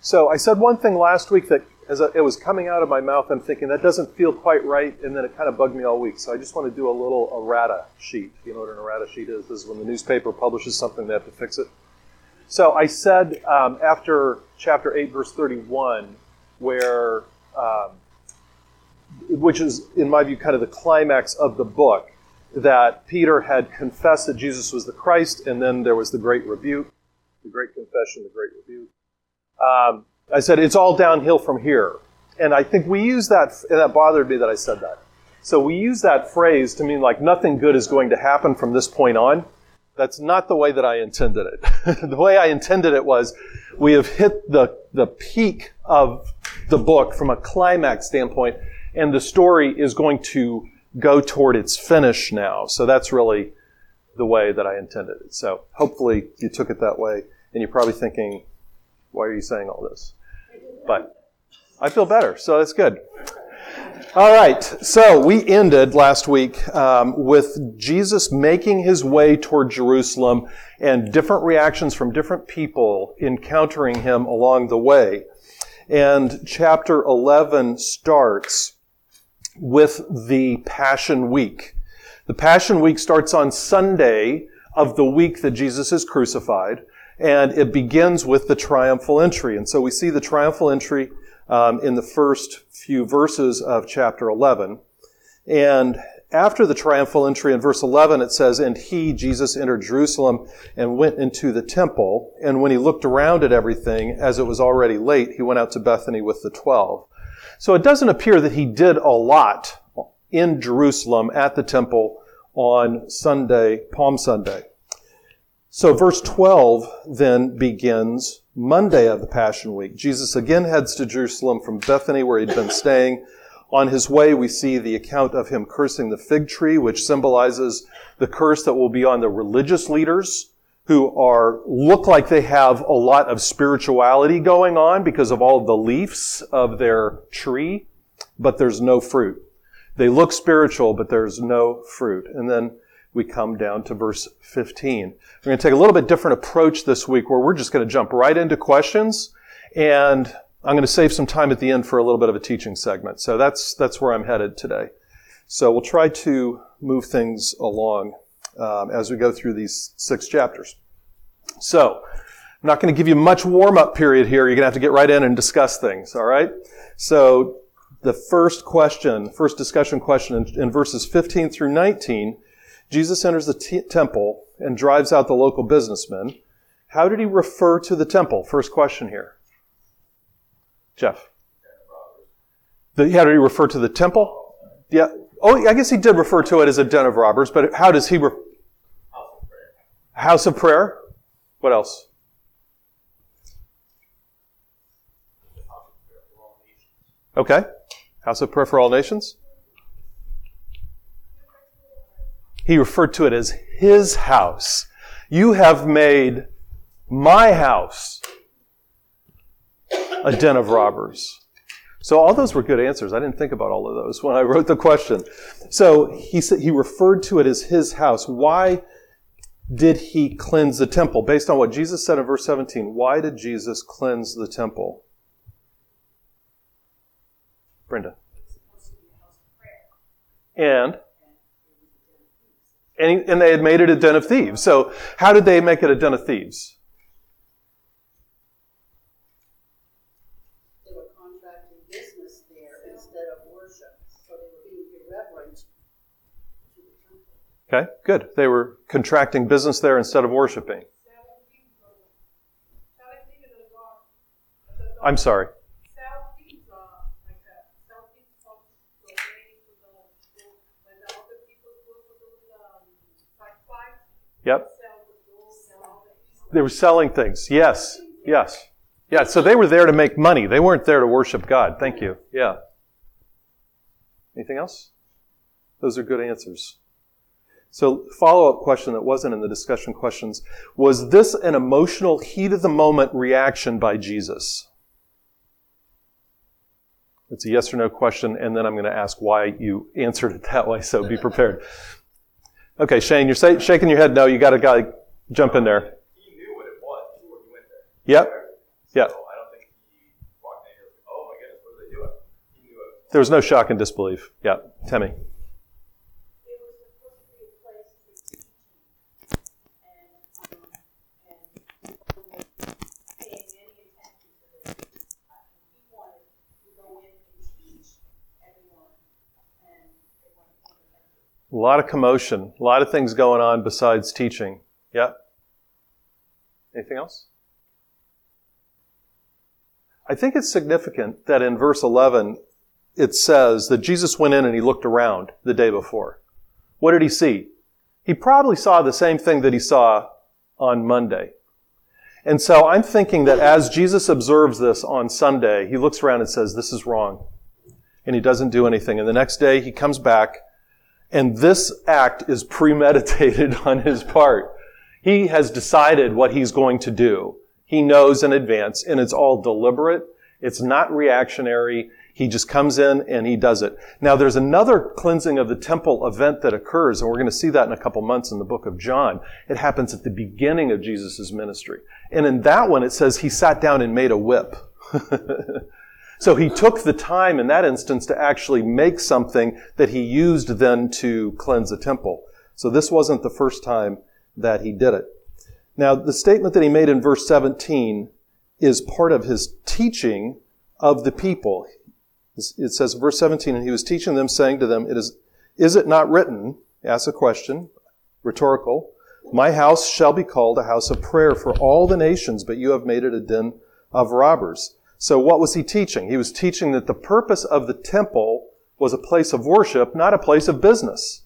So I said one thing last week that as it was coming out of my mouth, I'm thinking, that doesn't feel quite right, and then it kind of bugged me all week. So I just want to do a little errata sheet. You know what an errata sheet is? This is when the newspaper publishes something, they have to fix it. So I said after chapter 8, verse 31, where, which is, in my view, kind of the climax of the book, that Peter had confessed that Jesus was the Christ, and then there was the great rebuke, the great confession, the great rebuke. I said, it's all downhill from here. And I think we use that, and that bothered me that I said that. So we use that phrase to mean like nothing good is going to happen from this point on. That's not the way that I intended it. The way I intended it was we have hit the peak of the book from a climax standpoint, and the story is going to go toward its finish now. So that's really the way that I intended it. So hopefully you took it that way, and you're probably thinking, why are you saying all this? But I feel better, so that's good. All right, so we ended last week with Jesus making his way toward Jerusalem and different reactions from different people encountering him along the way. And chapter 11 starts with the Passion Week. The Passion Week starts on Sunday of the week that Jesus is crucified, and it begins with the triumphal entry. And so we see the triumphal entry in the first few verses of chapter 11. And after the triumphal entry in verse 11, it says, "And he, Jesus, entered Jerusalem and went into the temple. And when he looked around at everything, as it was already late, he went out to Bethany with the 12. So it doesn't appear that he did a lot in Jerusalem at the temple on Sunday, Palm Sunday. So verse 12 then begins Monday of the Passion Week. Jesus again heads to Jerusalem from Bethany, where he'd been staying. On his way, we see the account of him cursing the fig tree, which symbolizes the curse that will be on the religious leaders who look like they have a lot of spirituality going on because of all the leaves of their tree, but there's no fruit. They look spiritual, but there's no fruit. And then we come down to verse 15. We're going to take a little bit different approach this week, where we're just going to jump right into questions, and I'm going to save some time at the end for a little bit of a teaching segment. So that's where I'm headed today. So we'll try to move things along as we go through these 6 chapters. So I'm not going to give you much warm-up period here. You're going to have to get right in and discuss things, all right? So the first discussion question in verses 15 through 19, Jesus enters the temple and drives out the local businessmen. How did he refer to the temple? First question here. Jeff. How did he refer to the temple? Yeah. Oh, I guess he did refer to it as a den of robbers, but how does he House of prayer. What else? Okay. House of prayer for all nations. He referred to it as his house. You have made my house a den of robbers. So all those were good answers. I didn't think about all of those when I wrote the question. So he said he referred to it as his house. Why did he cleanse the temple? Based on what Jesus said in verse 17, why did Jesus cleanse the temple? Brenda. It's supposed to be a house of prayer. And they had made it a den of thieves. So how did they make it a den of thieves? They were contracting business there instead of worship. So they were being irreverent to the temple. Okay, good. They were contracting business there instead of worshiping. I'm sorry. Yep. They were selling things. Yes. Yes. Yeah. So they were there to make money. They weren't there to worship God. Thank you. Yeah. Anything else? Those are good answers. So follow-up question that wasn't in the discussion questions. Was this an emotional heat-of-the-moment reaction by Jesus? It's a yes or no question, and then I'm going to ask why you answered it that way, so be prepared. Okay, Shane, you're shaking your head. No, you gotta jump in there. He knew what it was before he went there. Yep. So I don't think he There was no shock and disbelief. Yeah, Tammy. A lot of commotion, a lot of things going on besides teaching. Yeah. Anything else? I think it's significant that in verse 11, it says that Jesus went in and he looked around the day before. What did he see? He probably saw the same thing that he saw on Monday. And so I'm thinking that as Jesus observes this on Sunday, he looks around and says, this is wrong. And he doesn't do anything. And the next day he comes back. And this act is premeditated on his part. He has decided what he's going to do. He knows in advance, and it's all deliberate. It's not reactionary. He just comes in and he does it. Now, there's another cleansing of the temple event that occurs, and we're going to see that in a couple months in the book of John. It happens at the beginning of Jesus' ministry. And in that one, it says he sat down and made a whip. So he took the time in that instance to actually make something that he used then to cleanse a temple. So this wasn't the first time that he did it. Now, the statement that he made in verse 17 is part of his teaching of the people. It says, verse 17, and he was teaching them, saying to them, Is it not written, ask a question, rhetorical, my house shall be called a house of prayer for all the nations, but you have made it a den of robbers. So what was he teaching? He was teaching that the purpose of the temple was a place of worship, not a place of business.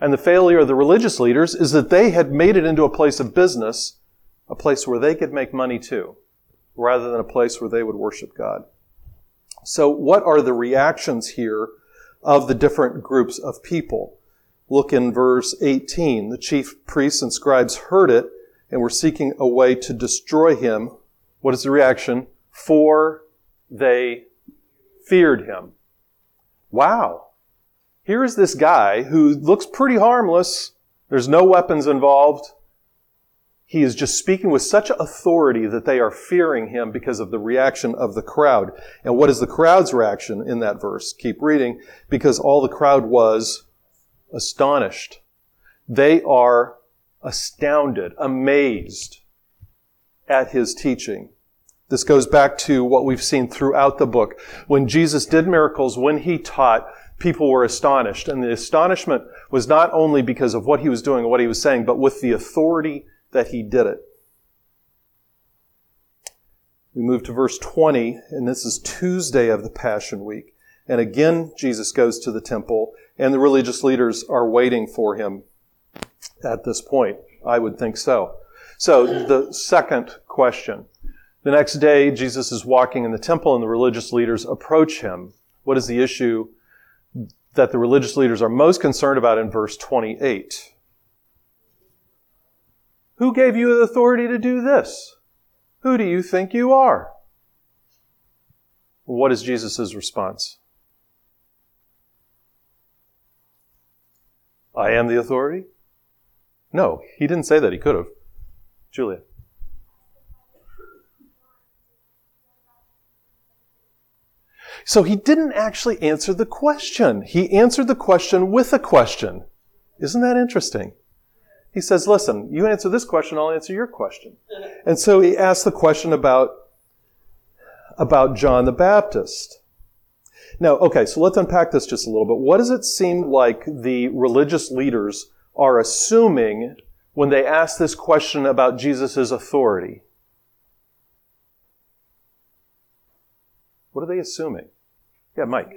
And the failure of the religious leaders is that they had made it into a place of business, a place where they could make money too, rather than a place where they would worship God. So what are the reactions here of the different groups of people? Look in verse 18. The chief priests and scribes heard it and were seeking a way to destroy him. What is the reaction? For they feared him. Wow. Here is this guy who looks pretty harmless. There's no weapons involved. He is just speaking with such authority that they are fearing him because of the reaction of the crowd. And what is the crowd's reaction in that verse? Keep reading. Because all the crowd was astonished. They are astounded, amazed at his teaching. This goes back to what we've seen throughout the book. When Jesus did miracles, when he taught, people were astonished. And the astonishment was not only because of what he was doing and what he was saying, but with the authority that he did it. We move to verse 20, and this is Tuesday of the Passion Week. And again, Jesus goes to the temple, and the religious leaders are waiting for him at this point. I would think so. So the second question. The next day, Jesus is walking in the temple and the religious leaders approach him. What is the issue that the religious leaders are most concerned about in verse 28? Who gave you the authority to do this? Who do you think you are? What is Jesus' response? I am the authority? No, he didn't say that. He could have. Julia. So he didn't actually answer the question. He answered the question with a question. Isn't that interesting? He says, listen, you answer this question, I'll answer your question. And so he asked the question about John the Baptist. Now, okay, so let's unpack this just a little bit. What does it seem like the religious leaders are assuming when they ask this question about Jesus' authority? What are they assuming? Yeah, Mike.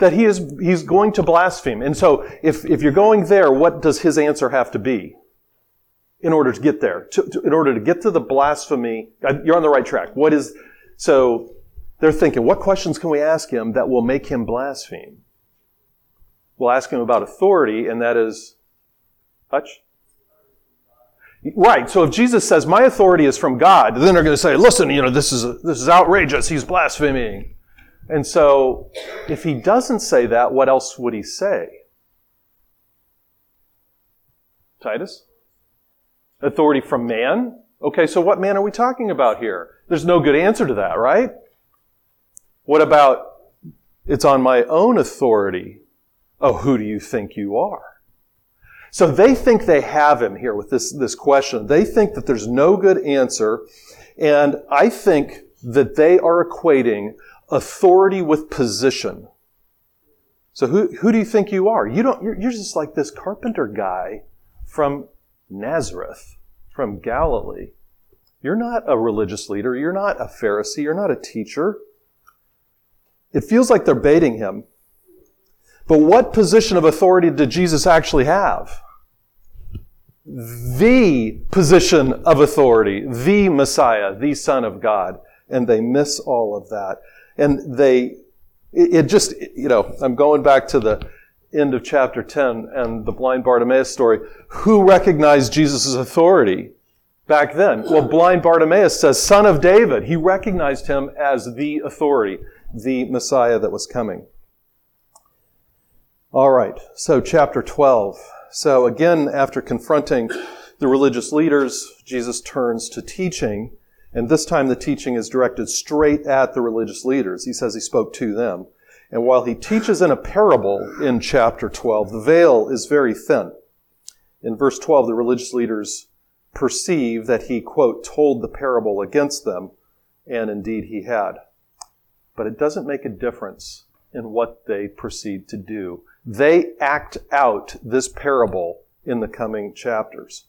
That he's going to blaspheme. And so if you're going there, what does his answer have to be in order to get there? In order to get to the blasphemy, you're on the right track. So they're thinking, what questions can we ask him that will make him blaspheme? We'll ask him about authority, and that is, Hutch? Right. So if Jesus says, my authority is from God, then they're going to say, listen, this is outrageous. He's blaspheming. And so if he doesn't say that, what else would he say? Titus? Authority from man? Okay, so what man are we talking about here? There's no good answer to that, right? What about It's on my own authority. Oh, who do you think you are? So they think they have him here with this question. They think that there's no good answer. And I think that they are equating authority with position. So who do you think you are? You're just like this carpenter guy from Nazareth, from Galilee. You're not a religious leader. You're not a Pharisee. You're not a teacher. It feels like they're baiting him. But what position of authority did Jesus actually have? The position of authority, the Messiah, the Son of God. And they miss all of that. And I'm going back to the end of chapter 10 and the blind Bartimaeus story. Who recognized Jesus' authority back then? Well, blind Bartimaeus says, Son of David. He recognized him as the authority, the Messiah that was coming. All right, so chapter 12. So again, after confronting the religious leaders, Jesus turns to teaching, and this time the teaching is directed straight at the religious leaders. He says he spoke to them. And while he teaches in a parable in chapter 12, the veil is very thin. In verse 12, the religious leaders perceive that he, quote, told the parable against them, and indeed he had. But it doesn't make a difference in what they proceed to do. They act out this parable in the coming chapters.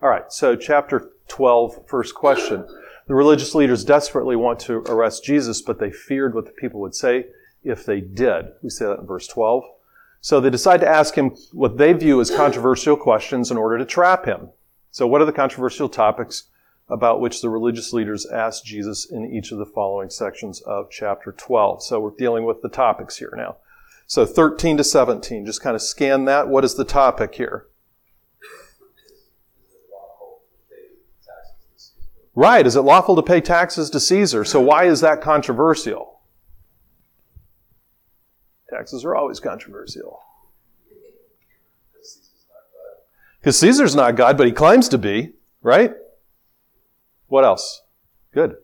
All right, so chapter 12, first question. The religious leaders desperately want to arrest Jesus, but they feared what the people would say if they did. We see that in verse 12. So they decide to ask him what they view as controversial questions in order to trap him. So what are the controversial topics about which the religious leaders asked Jesus in each of the following sections of chapter 12? So we're dealing with the topics here now. So 13 to 17, just kind of scan that. What is the topic here? Right, is it lawful to pay taxes to Caesar? So why is that controversial? Taxes are always controversial. Because Caesar's not God, but he claims to be, right? What else? Good.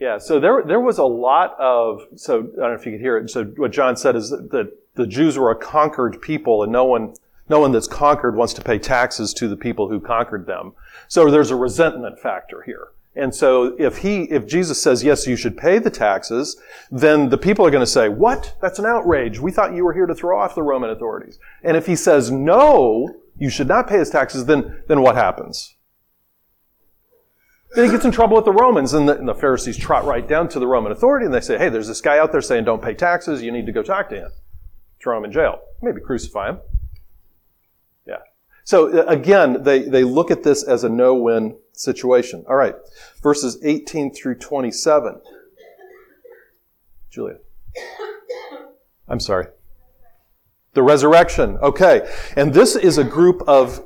Yeah, so there was a lot of, so I don't know if you could hear it, so what John said is that the Jews were a conquered people, and no one that's conquered wants to pay taxes to the people who conquered them. So there's a resentment factor here. And so if Jesus says, yes, you should pay the taxes, then the people are going to say, what? That's an outrage. We thought you were here to throw off the Roman authorities. And if he says, no, you should not pay his taxes, then what happens? Then he gets in trouble with the Romans, and the Pharisees trot right down to the Roman authority, and they say, hey, there's this guy out there saying don't pay taxes. You need to go talk to him. Throw him in jail. Maybe crucify him. Yeah. So again, they look at this as a no-win situation. All right. Verses 18 through 27. Julia. I'm sorry. The resurrection. Okay. And this is a group of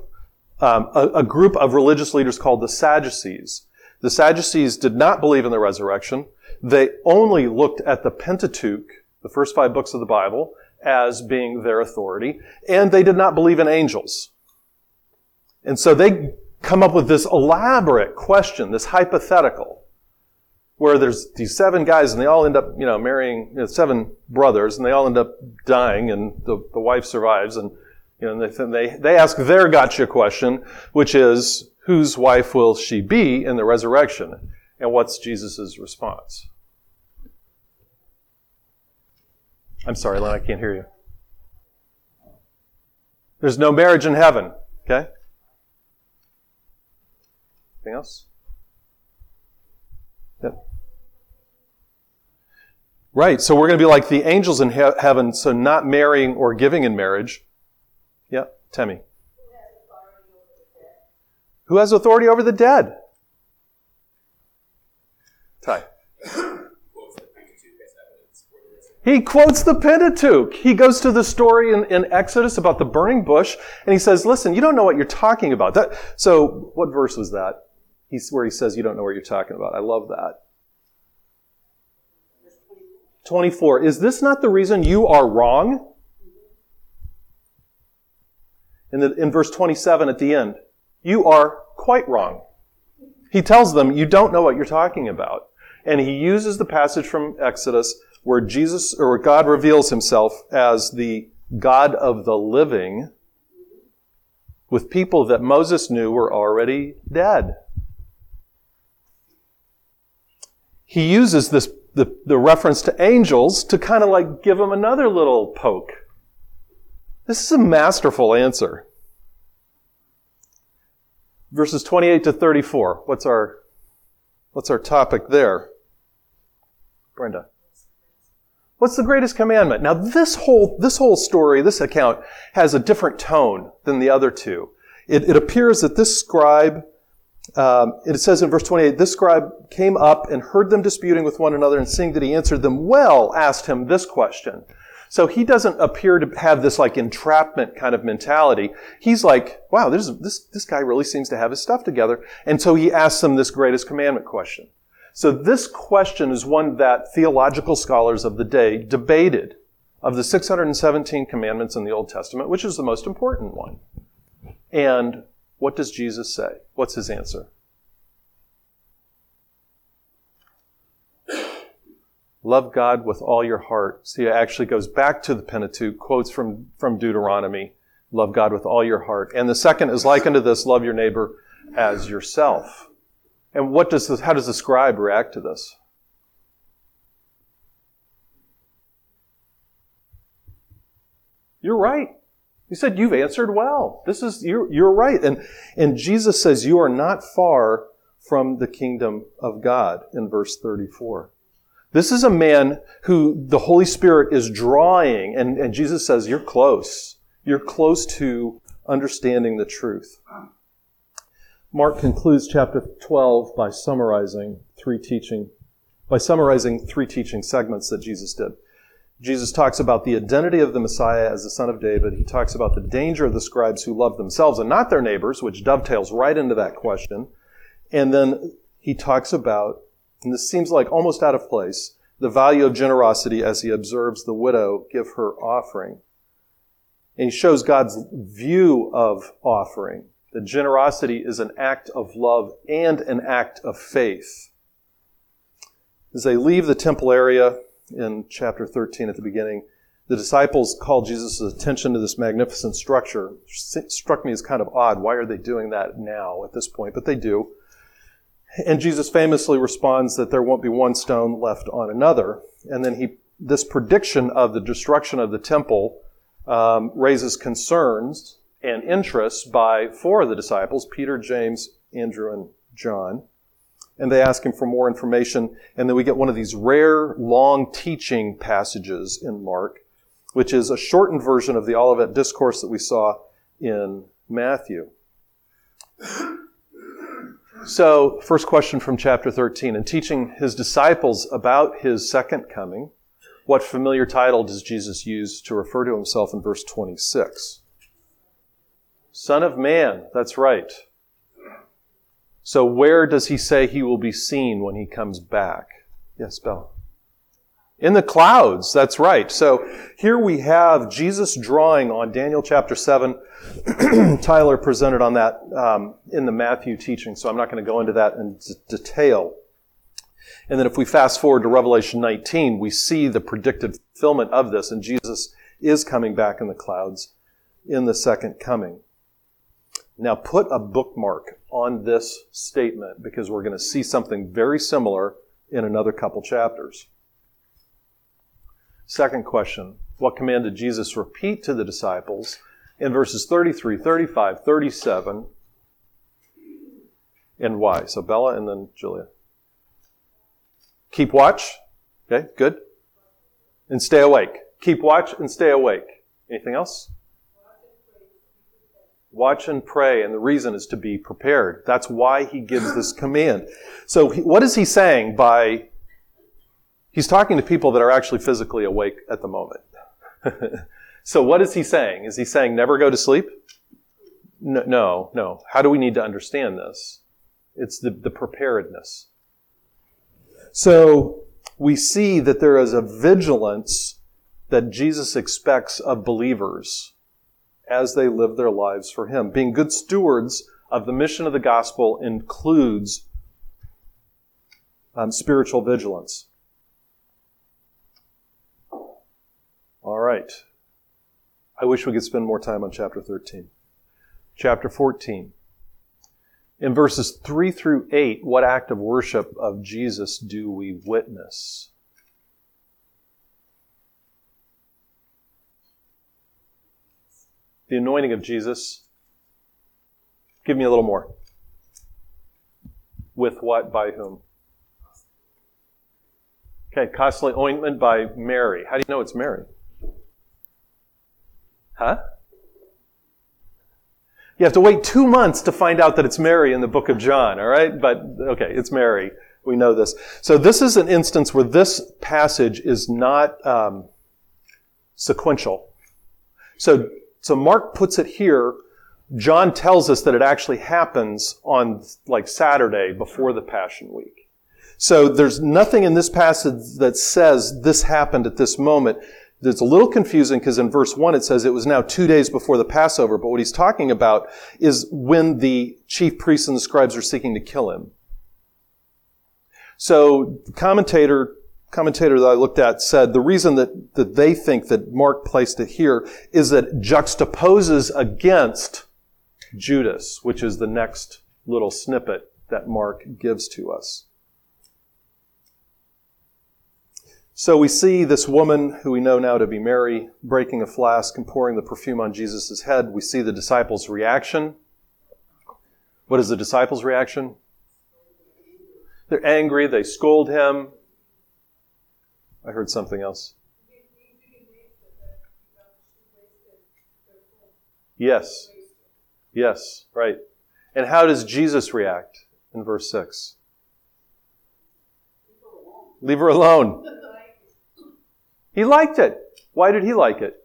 religious leaders called the Sadducees. The Sadducees did not believe in the resurrection. They only looked at the Pentateuch, the first 5 books of the Bible, as being their authority. And they did not believe in angels. And so they come up with this elaborate question, this hypothetical, where there's these 7 guys and they all end up, marrying 7 brothers, and they all end up dying, and the wife survives, and they ask their gotcha question, which is, whose wife will she be in the resurrection? And what's Jesus' response? I'm sorry, Len, I can't hear you. There's no marriage in heaven, okay? Anything else? Yep. Right, so we're going to be like the angels in heaven, so not marrying or giving in marriage. Yep, Temi. Who has authority over the dead? Ty. He quotes the Pentateuch. He goes to the story in Exodus about the burning bush, and he says, listen, you don't know what you're talking about. So what verse was that? Where he says, you don't know what you're talking about. I love that. 24. Is this not the reason you are wrong? In verse 27 at the end, you are quite wrong. He tells them, you don't know what you're talking about. And he uses the passage from Exodus where Jesus, or God reveals himself as the God of the living with people that Moses knew were already dead. He uses this the reference to angels to kind of like give them another little poke. This is a masterful answer. Verses 28 to 34. What's our topic there? Brenda. What's the greatest commandment? Now, this whole story, this account, has a different tone than the other two. It appears that this scribe, it says in verse 28, this scribe came up and heard them disputing with one another, and seeing that he answered them well, asked him this question. So he doesn't appear to have this like entrapment kind of mentality. He's like, wow, this guy really seems to have his stuff together. And so he asks them this greatest commandment question. So this question is one that theological scholars of the day debated of the 617 commandments in the Old Testament, which is the most important one. And what does Jesus say? What's his answer? Love God with all your heart. See, it actually goes back to the Pentateuch, quotes from Deuteronomy, love God with all your heart. And the second is like unto this, love your neighbor as yourself. And how does the scribe react to this? You're right. He said, you've answered well. You're right. And Jesus says, you are not far from the kingdom of God in verse 34. This is a man who the Holy Spirit is drawing, and Jesus says, you're close. You're close to understanding the truth. Mark concludes chapter 12 by summarizing three teaching segments that Jesus did. Jesus talks about the identity of the Messiah as the son of David. He talks about the danger of the scribes who love themselves and not their neighbors, which dovetails right into that question. And then he talks about, and this seems like almost out of place, the value of generosity as he observes the widow give her offering. And he shows God's view of offering. That generosity is an act of love and an act of faith. As they leave the temple area in chapter 13 at the beginning, the disciples call Jesus' attention to this magnificent structure. It struck me as kind of odd. Why are they doing that now at this point? But they do. And Jesus famously responds that there won't be one stone left on another. And then this prediction of the destruction of the temple raises concerns and interests by four of the disciples, Peter, James, Andrew, and John. And they ask him for more information. And then we get one of these rare, long teaching passages in Mark, which is a shortened version of the Olivet Discourse that we saw in Matthew. So, first question from chapter 13. In teaching his disciples about his second coming, what familiar title does Jesus use to refer to himself in verse 26? Son of Man, that's right. So where does he say he will be seen when he comes back? Yes, Bella. In the clouds, that's right. So here we have Jesus drawing on Daniel chapter 7. Tyler presented on that in the Matthew teaching, so I'm not going to go into that in detail. And then if we fast forward to Revelation 19, we see the predicted fulfillment of this, and Jesus is coming back in the clouds in the second coming. Now put a bookmark on this statement because we're going to see something very similar in another couple chapters. Second question, what command did Jesus repeat to the disciples in verses 33, 35, 37, and why? So Bella and then Julia. Keep watch. Okay, good. And stay awake. Keep watch and stay awake. Anything else? Watch and pray, and the reason is to be prepared. That's why he gives this command. So what is he saying by... He's talking to people that are actually physically awake at the moment. So what is he saying? Is he saying never go to sleep? No. How do we need to understand this? It's the preparedness. So we see that there is a vigilance that Jesus expects of believers as they live their lives for him. Being good stewards of the mission of the gospel includes spiritual vigilance. All right. I wish we could spend more time on chapter 13. Chapter 14. In verses 3 through 8, what act of worship of Jesus do we witness? The anointing of Jesus. Give me a little more. With what? By whom? Okay, costly ointment by Mary. How do you know it's Mary? Huh? You have to wait 2 months to find out that it's Mary in the book of John, all right? But, okay, it's Mary. We know this. So this is an instance where this passage is not sequential. So Mark puts it here. John tells us that it actually happens on, like, Saturday before the Passion Week. So there's nothing in this passage that says this happened at this moment. It's a little confusing because in verse 1 it says it was now 2 days before the Passover, but what he's talking about is when the chief priests and the scribes are seeking to kill him. So the commentator that I looked at said the reason that they think that Mark placed it here is that it juxtaposes against Judas, which is the next little snippet that Mark gives to us. So we see this woman, who we know now to be Mary, breaking a flask and pouring the perfume on Jesus' head. We see the disciples' reaction. What is the disciples' reaction? They're angry. They scold him. I heard something else. Yes. Yes, right. And how does Jesus react in verse 6? Leave her alone. He liked it. Why did he like it?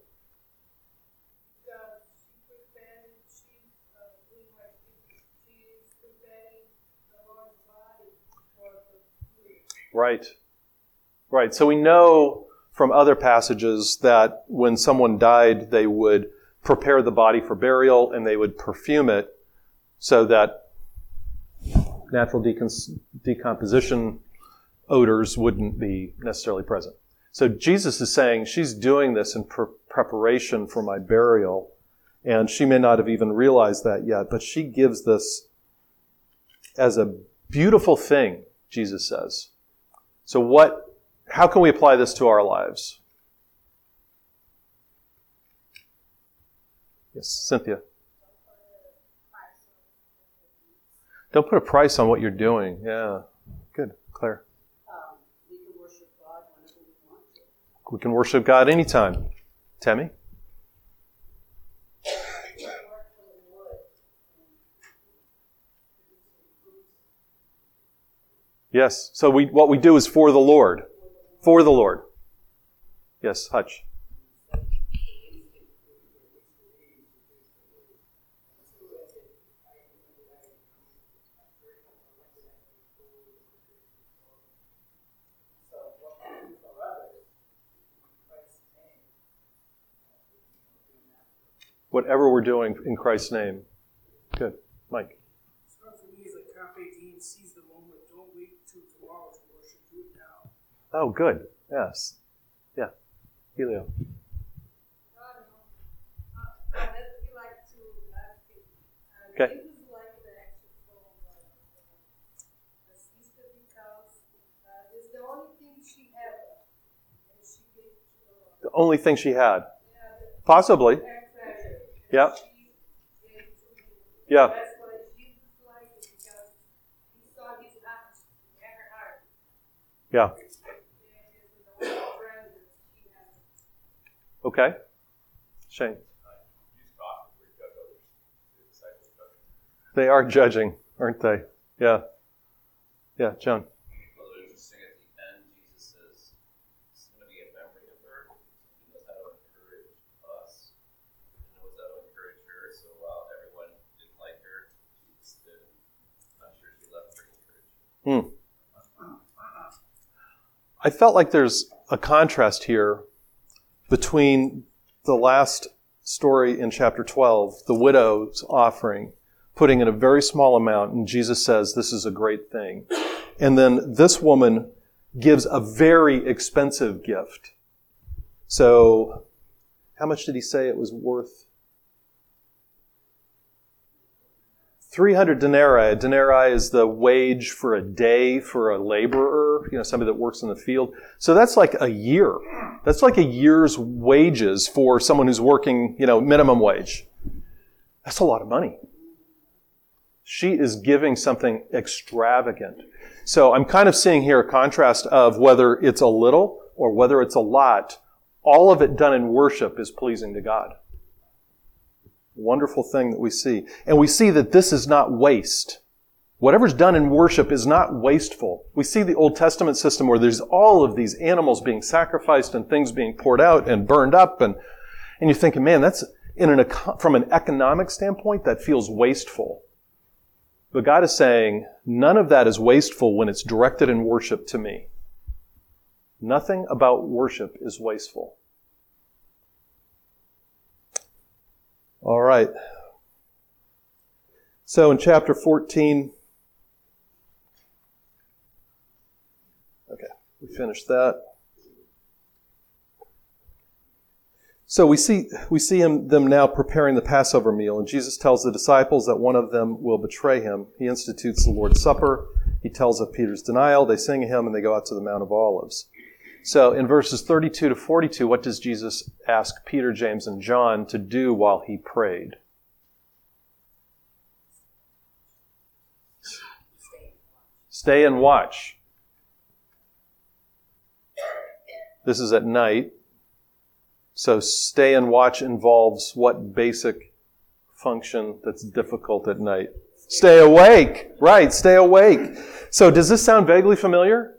Right. Right. So we know from other passages that when someone died, they would prepare the body for burial and they would perfume it so that natural decomposition odors wouldn't be necessarily present. So Jesus is saying she's doing this in preparation for my burial, and she may not have even realized that yet, but she gives this as a beautiful thing, Jesus says. So how can we apply this to our lives? Yes, Cynthia. Don't put a price on what you're doing. Yeah. Good. Claire. We can worship God anytime. Tammy? Yes. So what we do is for the Lord. For the Lord. Yes, Hutch. Whatever we're doing in Christ's name. Good. Mike. It's not for me, it's like Carpe Diem, seize the moment. Don't wait till tomorrow to worship. Do it now. Oh, good. Yes. Yeah. Helio. Okay. The only thing she had. Possibly. Yeah. Yeah. Yeah. Okay. Shane. They are judging, aren't they? Yeah. Yeah, John. I felt like there's a contrast here between the last story in chapter 12, the widow's offering, putting in a very small amount, and Jesus says, this is a great thing. And then this woman gives a very expensive gift. So how much did he say it was worth? 300 denarii. A denarii is the wage for a day for a laborer, somebody that works in the field. So that's like a year. That's like a year's wages for someone who's working, minimum wage. That's a lot of money. She is giving something extravagant. So I'm kind of seeing here a contrast of whether it's a little or whether it's a lot. All of it done in worship is pleasing to God. Wonderful thing that we see. And we see that this is not waste. Whatever's done in worship is not wasteful. We see the Old Testament system where there's all of these animals being sacrificed and things being poured out and burned up. And you're thinking, man, that's from an economic standpoint, that feels wasteful. But God is saying, none of that is wasteful when it's directed in worship to me. Nothing about worship is wasteful. All right. So in chapter 14, okay, we finished that. So we see them now preparing the Passover meal, and Jesus tells the disciples that one of them will betray him. He institutes the Lord's Supper. He tells of Peter's denial. They sing a hymn, and they go out to the Mount of Olives. So in verses 32 to 42, what does Jesus ask Peter, James, and John to do while he prayed? Stay and watch. This is at night. So stay and watch involves what basic function that's difficult at night? Stay awake. Right, stay awake. So does this sound vaguely familiar?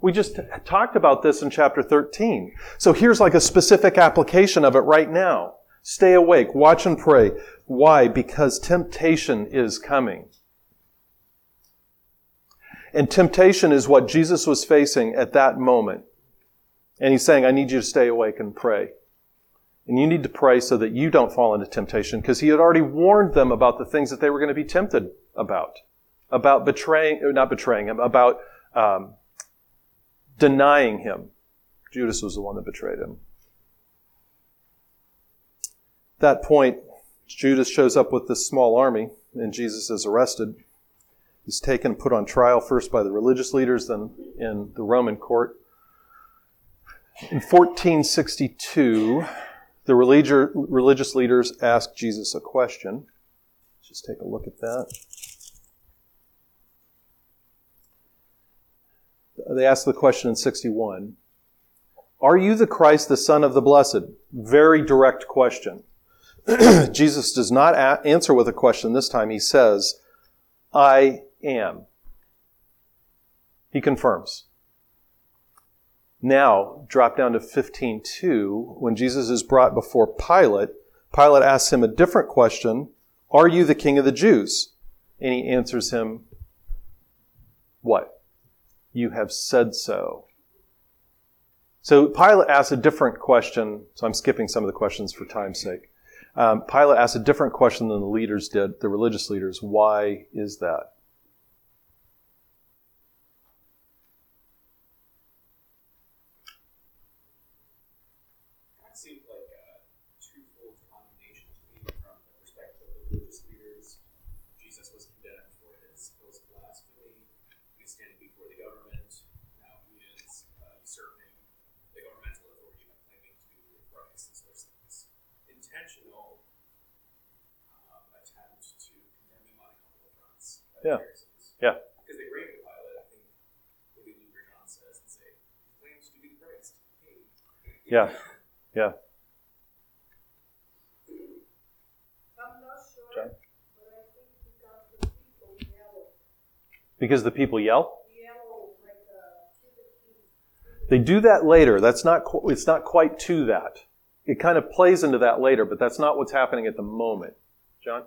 We just talked about this in chapter 13. So here's like a specific application of it right now. Stay awake, watch and pray. Why? Because temptation is coming. And temptation is what Jesus was facing at that moment. And he's saying, I need you to stay awake and pray. And you need to pray so that you don't fall into temptation, because he had already warned them about the things that they were going to be tempted about denying him. Judas was the one that betrayed him. At that point, Judas shows up with this small army, and Jesus is arrested. He's taken and put on trial, first by the religious leaders, then in the Roman court. In 1462, the religious leaders ask Jesus a question. Let's just take a look at that. They asked the question in 61. Are you the Christ, the Son of the Blessed? Very direct question. Jesus does not answer with a question this time. He says, I am. He confirms. Now, drop down to 15:2. When Jesus is brought before Pilate, Pilate asks him a different question. Are you the King of the Jews? And he answers him, what? You have said so. So Pilate asks a different question. So I'm skipping some of the questions for time's sake. Pilate asks a different question than the leaders did, the religious leaders. Why is that? That seems like a twofold condemnation to me from the perspective of the religious leaders. Jesus was condemned for his blasphemy. He's standing before the government. Serving the governmental authority by claiming to be the Christ, and so it's this intentional attempt to condemn him on a couple of fronts. Yeah. Because they bring the Pilate, I think, maybe Luke or John says, and say, he claims to be the Christ. Hey. Yeah. I'm not sure, John? But I think because the people yell. Because the people yell? They do that later. It's not quite to that. It kind of plays into that later, but that's not what's happening at the moment. John?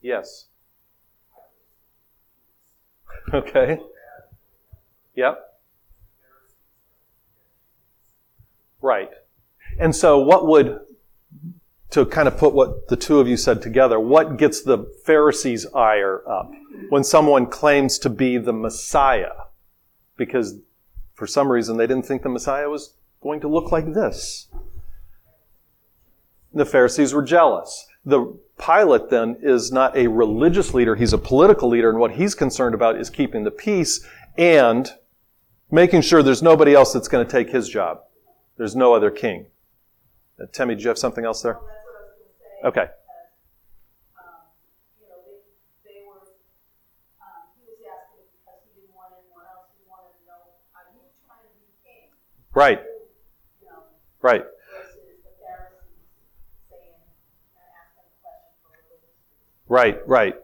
Yes. Okay. Yep. Right. And so what would to kind of put what the two of you said together, what gets the Pharisees' ire up? When someone claims to be the Messiah, because for some reason they didn't think the Messiah was going to look like this. The Pharisees were jealous. The Pilate then is not a religious leader, he's a political leader, and what he's concerned about is keeping the peace and making sure there's nobody else that's going to take his job. There's no other king. Temi, do you have something else there? Well, that's what I was going to say. Okay. He was asking because he didn't want anyone else. He wanted to know, are you trying to be king? Right. You know, right. Versus the Pharisees saying, asking the question for religion. Right, right.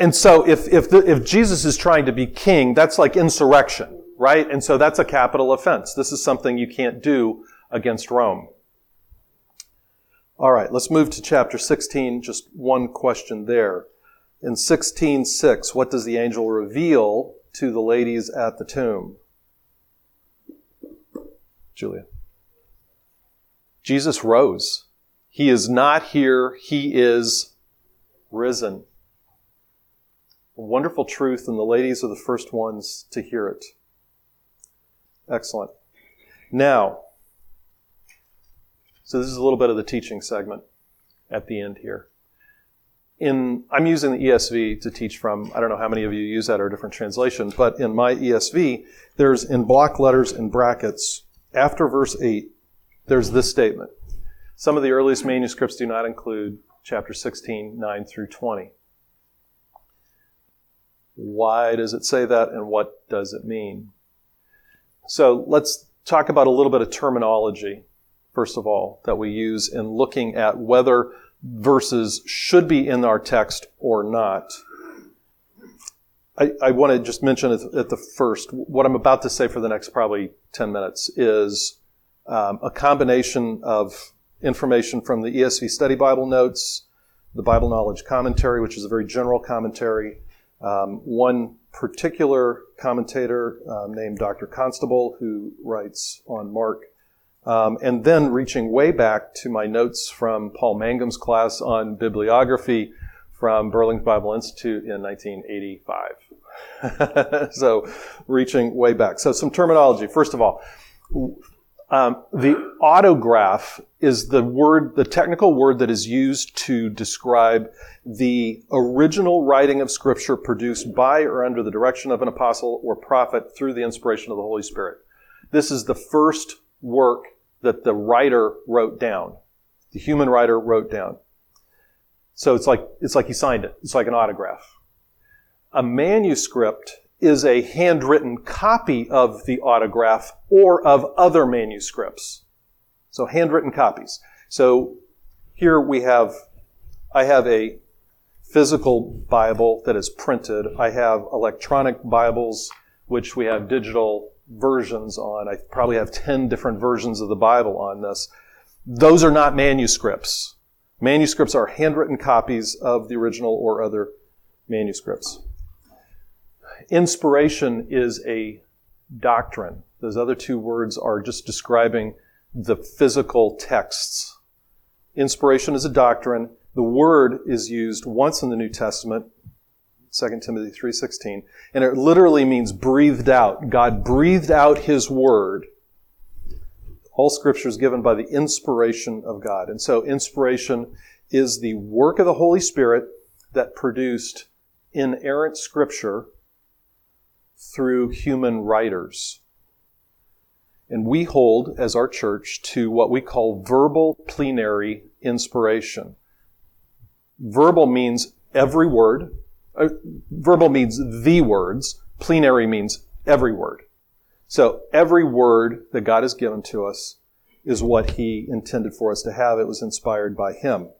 And so if Jesus is trying to be king, that's like insurrection, right? And so that's a capital offense. This is something you can't do against Rome. All right, let's move to chapter 16. Just one question there. In 16:6, what does the angel reveal to the ladies at the tomb? Julia. Jesus rose. He is not here. He is risen. A wonderful truth, and the ladies are the first ones to hear it. Excellent. Now, so this is a little bit of the teaching segment at the end here. I'm using the ESV to teach from. I don't know how many of you use that or different translation, but in my ESV, there's in block letters and brackets, after verse 8, there's this statement. Some of the earliest manuscripts do not include chapter 16, 9 through 20. Why does it say that, and what does it mean? So let's talk about a little bit of terminology, first of all, that we use in looking at whether verses should be in our text or not. I want to just mention at the first, what I'm about to say for the next probably 10 minutes is a combination of information from the ESV Study Bible Notes, the Bible Knowledge Commentary, which is a very general commentary. One particular commentator named Dr. Constable, who writes on Mark, and then reaching way back to my notes from Paul Mangum's class on bibliography from Burling's Bible Institute in 1985. So reaching way back. So some terminology. First of all, the autograph is the word, the technical word that is used to describe the original writing of Scripture produced by or under the direction of an apostle or prophet through the inspiration of the Holy Spirit. This is the first work that the writer wrote down, the human writer wrote down. So it's like he signed it. It's like an autograph. A manuscript is a handwritten copy of the autograph or of other manuscripts. So handwritten copies. So here I have a physical Bible that is printed. I have electronic Bibles, which we have digital versions on. I probably have 10 different versions of the Bible on this. Those are not manuscripts. Manuscripts are handwritten copies of the original or other manuscripts. Inspiration is a doctrine. Those other two words are just describing the physical texts. Inspiration is a doctrine. The word is used once in the New Testament, 2 Timothy 3:16, and it literally means breathed out. God breathed out His Word. All Scripture is given by the inspiration of God. And so inspiration is the work of the Holy Spirit that produced inerrant Scripture through human writers. And we hold, as our church, to what we call verbal plenary inspiration. Verbal means every word. Verbal means the words. Plenary means every word. So every word that God has given to us is what He intended for us to have. It was inspired by Him.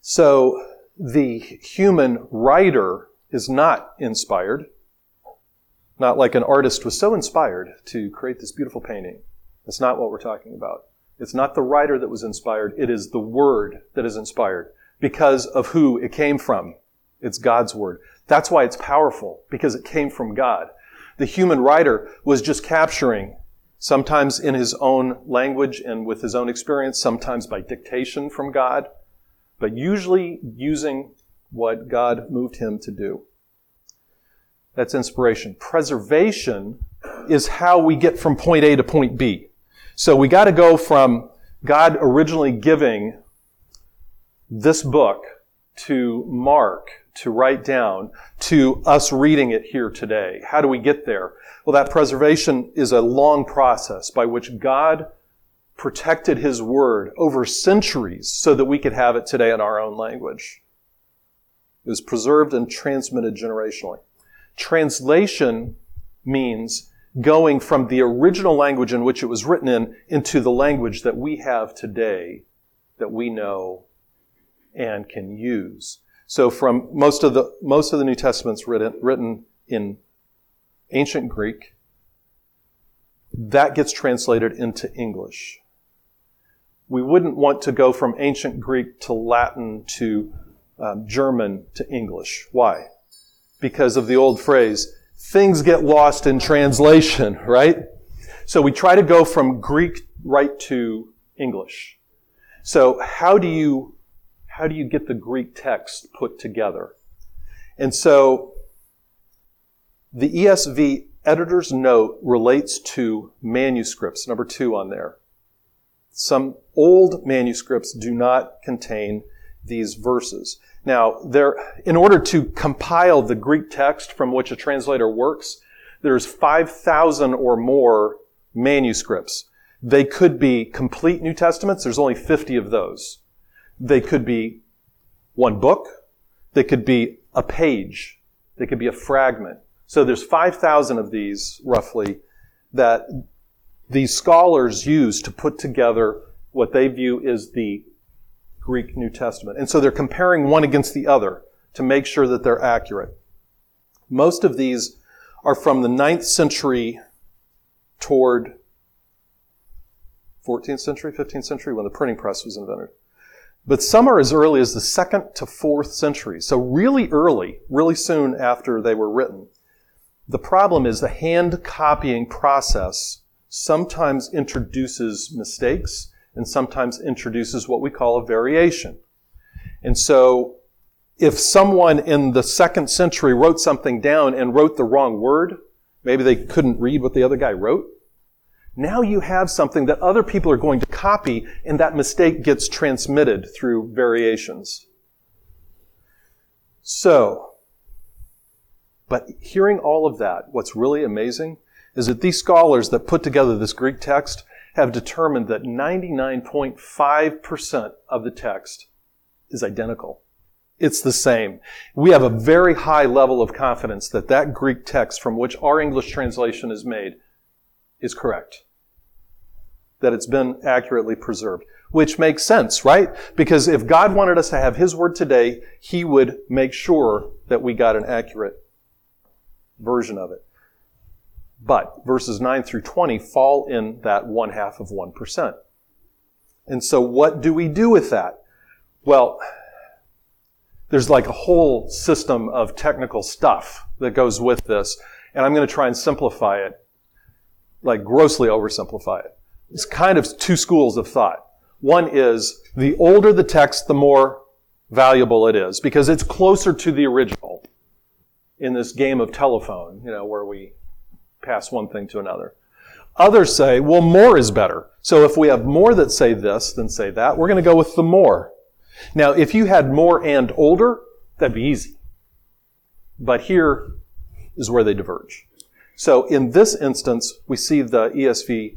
So the human writer is not inspired. Not like an artist was so inspired to create this beautiful painting. That's not what we're talking about. It's not the writer that was inspired. It is the word that is inspired because of who it came from. It's God's word. That's why it's powerful, because it came from God. The human writer was just capturing sometimes in his own language and with his own experience, sometimes by dictation from God, but usually using what God moved him to do. That's inspiration. Preservation is how we get from point A to point B. So we got to go from God originally giving this book to Mark to write down to us reading it here today. How do we get there? Well, that preservation is a long process by which God protected his word over centuries so that we could have it today in our own language. It was preserved and transmitted generationally. Translation means going from the original language in which it was written in into the language that we have today, that we know and can use. So from most of the New Testament's written in ancient Greek, that gets translated into English. We wouldn't want to go from ancient Greek to Latin to German to English. Why? Because of the old phrase, things get lost in translation, right? So we try to go from Greek right to English. So how do you get the Greek text put together? And so the ESV editor's note relates to manuscripts, number 2 on there. Some old manuscripts do not contain these verses. Now, in order to compile the Greek text from which a translator works, there's 5,000 or more manuscripts. They could be complete New Testaments. There's only 50 of those. They could be one book. They could be a page. They could be a fragment. So there's 5,000 of these, roughly, that these scholars use to put together what they view is the Greek New Testament. And so they're comparing one against the other to make sure that they're accurate. Most of these are from the 9th century toward 14th century, 15th century, when the printing press was invented. But some are as early as the 2nd to 4th century. So really early, really soon after they were written. The problem is the hand copying process sometimes introduces mistakes and sometimes introduces what we call a variation. And so if someone in the 2nd century wrote something down and wrote the wrong word, maybe they couldn't read what the other guy wrote. Now you have something that other people are going to copy, and that mistake gets transmitted through variations. So, but hearing all of that, what's really amazing is that these scholars that put together this Greek text have determined that 99.5% of the text is identical. It's the same. We have a very high level of confidence that that Greek text from which our English translation is made is correct, that it's been accurately preserved, which makes sense, right? Because if God wanted us to have his word today, he would make sure that we got an accurate version of it. But verses 9 through 20 fall in that 0.5%. And so what do we do with that? Well, there's like a whole system of technical stuff that goes with this, and I'm going to try and simplify it, like grossly oversimplify it. It's kind of two schools of thought. One is the older the text, the more valuable it is because it's closer to the original in this game of telephone, where we pass one thing to another. Others say, well, more is better. So if we have more that say this than say that, we're going to go with the more. Now, if you had more and older, that'd be easy. But here is where they diverge. So in this instance, we see the ESV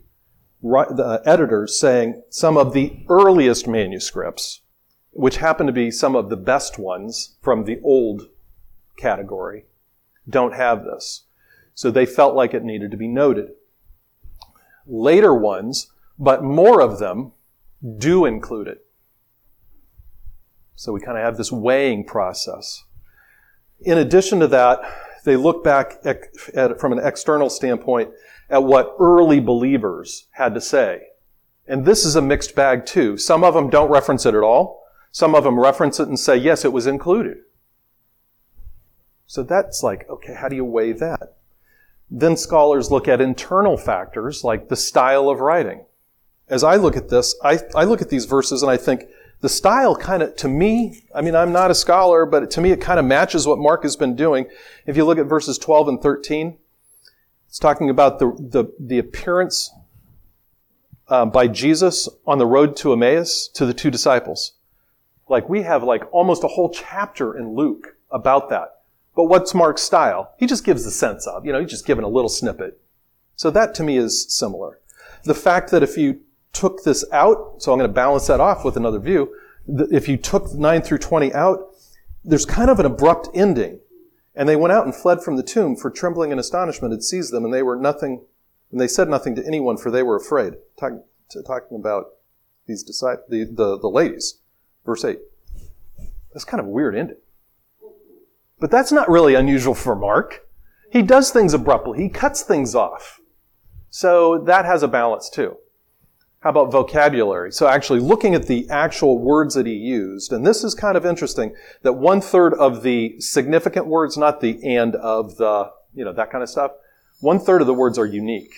the editors saying some of the earliest manuscripts, which happen to be some of the best ones from the old category, don't have this. So they felt like it needed to be noted. Later ones, but more of them, do include it. So we kind of have this weighing process. In addition to that, they look back from an external standpoint at what early believers had to say. And this is a mixed bag too. Some of them don't reference it at all. Some of them reference it and say, yes, it was included. So that's like, okay, how do you weigh that? Then scholars look at internal factors like the style of writing. As I look at this, I look at these verses and I think the style kind of, to me, I mean, I'm not a scholar, but to me it kind of matches what Mark has been doing. If you look at verses 12 and 13, it's talking about the appearance by Jesus on the road to Emmaus to the two disciples. Like we have like almost a whole chapter in Luke about that. But what's Mark's style? He just gives the sense of, you know, he's just giving a little snippet. So that to me is similar. The fact that if you took this out, so I'm going to balance that off with another view, if you took 9 through 20 out, there's kind of an abrupt ending. And they went out and fled from the tomb, for trembling and astonishment had seized them, and they were nothing, and they said nothing to anyone, for they were afraid. Talking about these disciples, the ladies, verse 8. That's kind of a weird ending. But that's not really unusual for Mark. He does things abruptly. He cuts things off. So that has a balance too. How about vocabulary? So actually looking at the actual words that he used, and this is kind of interesting, that 1/3 of the significant words, not the and of the, you know, that kind of stuff, 1/3 of the words are unique.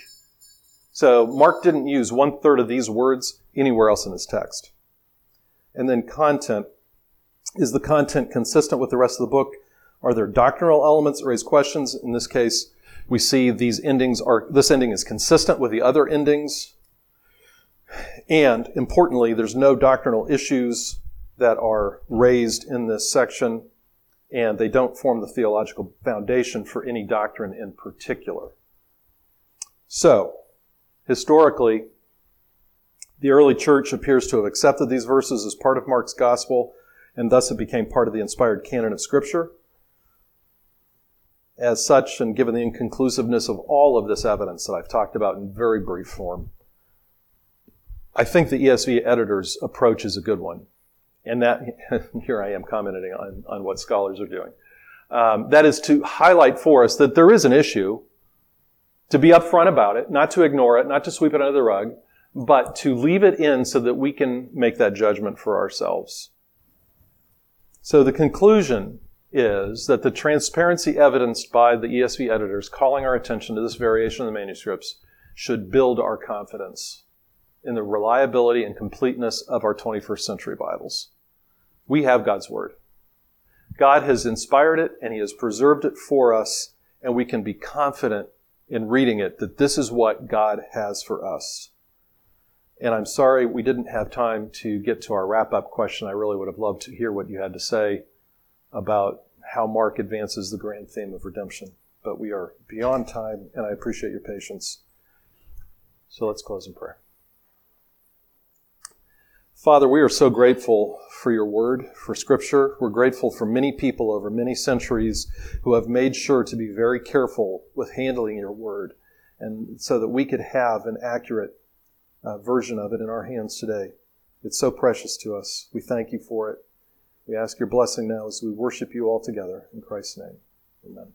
So Mark didn't use 1/3 of these words anywhere else in his text. And then content. Is the content consistent with the rest of the book? Are there doctrinal elements that raise questions? In this case, we see these endings are, this ending is consistent with the other endings. And importantly, there's no doctrinal issues that are raised in this section, and they don't form the theological foundation for any doctrine in particular. So, historically, the early church appears to have accepted these verses as part of Mark's gospel, and thus it became part of the inspired canon of Scripture. As such, and given the inconclusiveness of all of this evidence that I've talked about in very brief form, I think the ESV editor's approach is a good one. And that, here I am commenting on what scholars are doing. That is to highlight for us that there is an issue, to be upfront about it, not to ignore it, not to sweep it under the rug, but to leave it in so that we can make that judgment for ourselves. So the conclusion is that the transparency evidenced by the ESV editors calling our attention to this variation of the manuscripts should build our confidence in the reliability and completeness of our 21st century Bibles. We have God's Word. God has inspired it, and He has preserved it for us, and we can be confident in reading it that this is what God has for us. And I'm sorry we didn't have time to get to our wrap-up question. I really would have loved to hear what you had to say about how Mark advances the grand theme of redemption. But we are beyond time, and I appreciate your patience. So let's close in prayer. Father, we are so grateful for your word, for Scripture. We're grateful for many people over many centuries who have made sure to be very careful with handling your word, and so that we could have an accurate version of it in our hands today. It's so precious to us. We thank you for it. We ask your blessing now as we worship you all together. In Christ's name, amen.